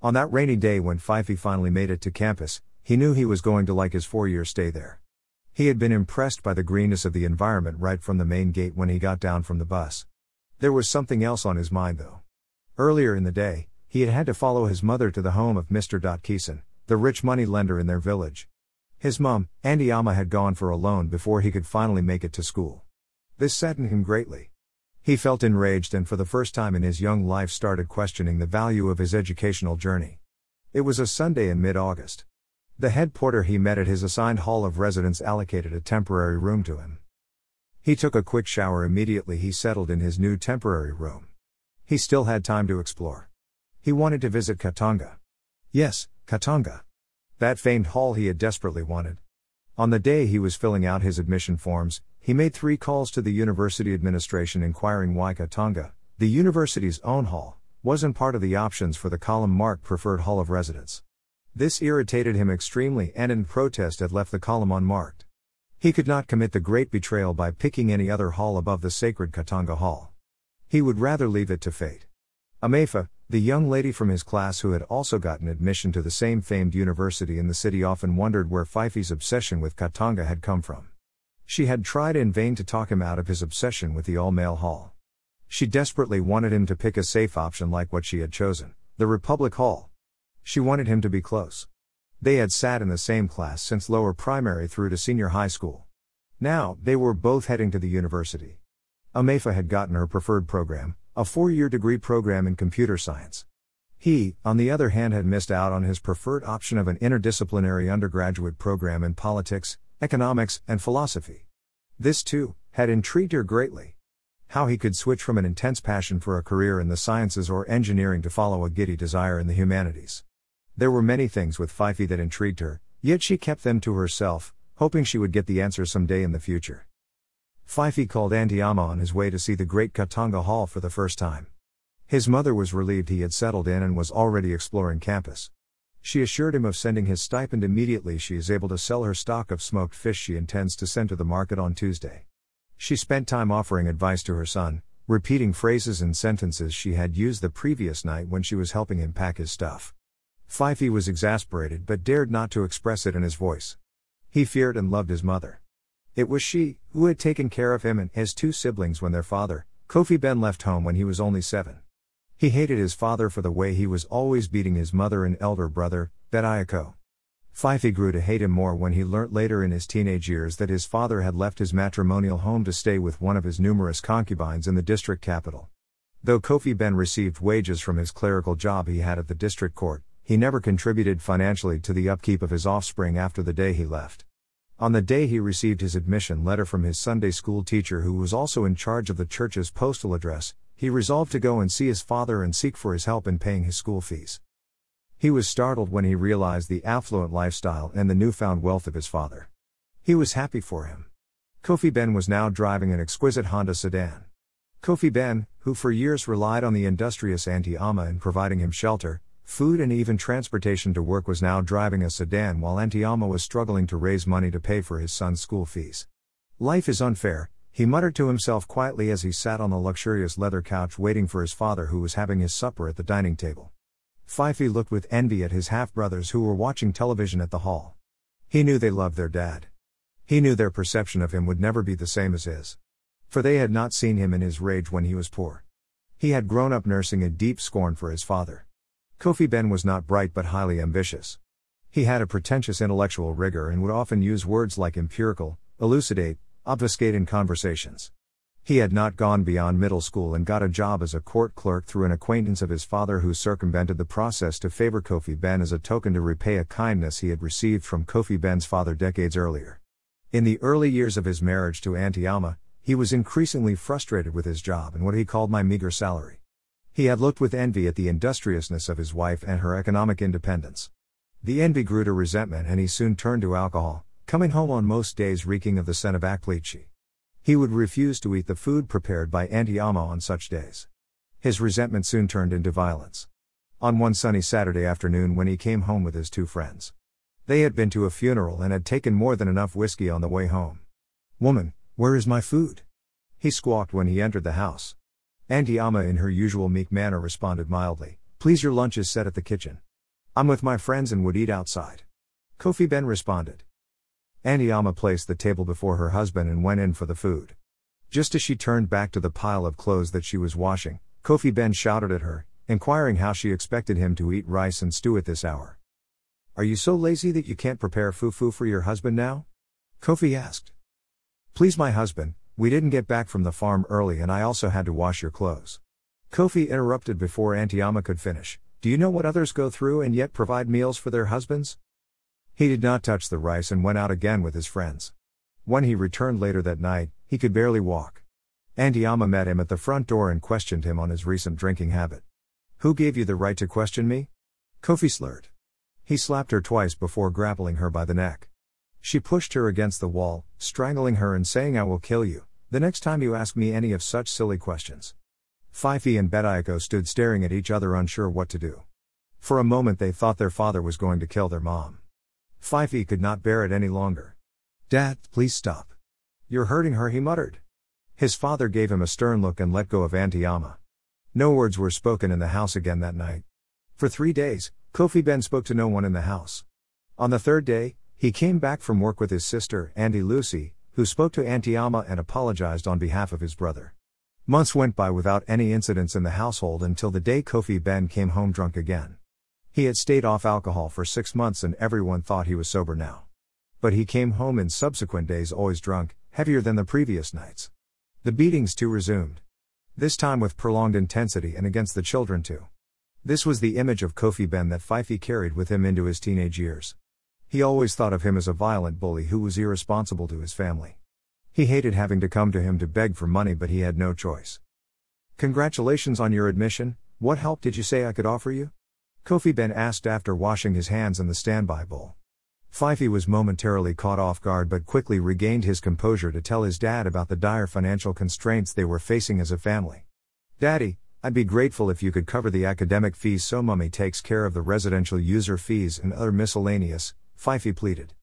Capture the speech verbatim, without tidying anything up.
On that rainy day when Fyffe finally made it to campus, he knew he was going to like his four-year stay there. He had been impressed by the greenness of the environment right from the main gate when he got down from the bus. There was something else on his mind though. Earlier in the day, he had had to follow his mother to the home of Mister Keeson, the rich money lender in their village. His mum, Andiama, had gone for a loan before he could finally make it to school. This saddened him greatly. He felt enraged and for the first time in his young life started questioning the value of his educational journey. It was a Sunday in mid-August. The head porter he met at his assigned hall of residence allocated a temporary room to him. He took a quick shower immediately he settled in his new temporary room. He still had time to explore. He wanted to visit Katanga. Yes, Katanga. That famed hall he had desperately wanted. On the day he was filling out his admission forms, he made three calls to the university administration inquiring why Katanga, the university's own hall, wasn't part of the options for the column marked Preferred Hall of Residence. This irritated him extremely and in protest had left the column unmarked. He could not commit the great betrayal by picking any other hall above the sacred Katanga Hall. He would rather leave it to fate. Amefa, the young lady from his class who had also gotten admission to the same famed university in the city, often wondered where Fyffe's obsession with Katanga had come from. She had tried in vain to talk him out of his obsession with the all-male hall. She desperately wanted him to pick a safe option like what she had chosen, the Republic Hall. She wanted him to be close. They had sat in the same class since lower primary through to senior high school. Now, they were both heading to the university. Amefa had gotten her preferred program, a four-year degree program in computer science. He, on the other hand, had missed out on his preferred option of an interdisciplinary undergraduate program in politics, economics, and philosophy. This, too, had intrigued her greatly. How he could switch from an intense passion for a career in the sciences or engineering to follow a giddy desire in the humanities. There were many things with Fyffe that intrigued her, yet she kept them to herself, hoping she would get the answer someday in the future. Fyffe called Andiama on his way to see the great Katanga Hall for the first time. His mother was relieved he had settled in and was already exploring campus. She assured him of sending his stipend immediately she is able to sell her stock of smoked fish she intends to send to the market on Tuesday. She spent time offering advice to her son, repeating phrases and sentences she had used the previous night when she was helping him pack his stuff. Fyffe was exasperated but dared not to express it in his voice. He feared and loved his mother. It was she who had taken care of him and his two siblings when their father, Kofi Ben, left home when he was only seven. He hated his father for the way he was always beating his mother and elder brother, Bet Ayako. Fyffe grew to hate him more when he learnt later in his teenage years that his father had left his matrimonial home to stay with one of his numerous concubines in the district capital. Though Kofi Ben received wages from his clerical job he had at the district court, he never contributed financially to the upkeep of his offspring after the day he left. On the day he received his admission letter from his Sunday school teacher who was also in charge of the church's postal address, he resolved to go and see his father and seek for his help in paying his school fees. He was startled when he realized the affluent lifestyle and the newfound wealth of his father. He was happy for him. Kofi Ben was now driving an exquisite Honda sedan. Kofi Ben, who for years relied on the industrious Antiama in providing him shelter, food and even transportation to work, was now driving a sedan while Antiama was struggling to raise money to pay for his son's school fees. Life is unfair, he muttered to himself quietly as he sat on the luxurious leather couch waiting for his father who was having his supper at the dining table. Fyffe looked with envy at his half-brothers who were watching television at the hall. He knew they loved their dad. He knew their perception of him would never be the same as his. For they had not seen him in his rage when he was poor. He had grown up nursing a deep scorn for his father. Kofi Ben was not bright but highly ambitious. He had a pretentious intellectual rigor and would often use words like empirical, elucidate, obfuscate in conversations. He had not gone beyond middle school and got a job as a court clerk through an acquaintance of his father who circumvented the process to favor Kofi Ben as a token to repay a kindness he had received from Kofi Ben's father decades earlier. In the early years of his marriage to Antiama, he was increasingly frustrated with his job and what he called my meager salary. He had looked with envy at the industriousness of his wife and her economic independence. The envy grew to resentment and he soon turned to alcohol, coming home on most days reeking of the scent of akplichi. He would refuse to eat the food prepared by Antiama on such days. His resentment soon turned into violence. On one sunny Saturday afternoon when he came home with his two friends. They had been to a funeral and had taken more than enough whiskey on the way home. "Woman, where is my food?" he squawked when he entered the house. Antiama, in her usual meek manner, responded mildly, "Please, your lunch is set at the kitchen." I'm with my friends and would eat outside. Kofi Ben responded. Andiama placed the table before her husband and went in for the food. Just as she turned back to the pile of clothes that she was washing, Kofi Ben shouted at her, inquiring how she expected him to eat rice and stew at this hour. Are you so lazy that you can't prepare fufu for your husband now? Kofi asked. Please, my husband, we didn't get back from the farm early and I also had to wash your clothes. Kofi interrupted before Antiama could finish. Do you know what others go through and yet provide meals for their husbands? He did not touch the rice and went out again with his friends. When he returned later that night, he could barely walk. Antiama met him at the front door and questioned him on his recent drinking habit. Who gave you the right to question me? Kofi slurred. He slapped her twice before grappling her by the neck. She pushed her against the wall, strangling her and saying, I will kill you, the next time you ask me any of such silly questions. Fifi and Bediako stood staring at each other, unsure what to do. For a moment they thought their father was going to kill their mom. Fifi could not bear it any longer. Dad, please stop. You're hurting her, he muttered. His father gave him a stern look and let go of Antiama. No words were spoken in the house again that night. For three days, Kofi Ben spoke to no one in the house. On the third day, he came back from work with his sister, Auntie Lucy, who spoke to Antiama and apologized on behalf of his brother. Months went by without any incidents in the household until the day Kofi Ben came home drunk again. He had stayed off alcohol for six months and everyone thought he was sober now. But he came home in subsequent days always drunk, heavier than the previous nights. The beatings too resumed. This time with prolonged intensity and against the children too. This was the image of Kofi Ben that Fifi carried with him into his teenage years. He always thought of him as a violent bully who was irresponsible to his family. He hated having to come to him to beg for money, but he had no choice. Congratulations on your admission, what help did you say I could offer you? Kofi Ben asked after washing his hands in the standby bowl. Fifi was momentarily caught off guard but quickly regained his composure to tell his dad about the dire financial constraints they were facing as a family. Daddy, I'd be grateful if you could cover the academic fees so Mummy takes care of the residential user fees and other miscellaneous, Fifi pleaded.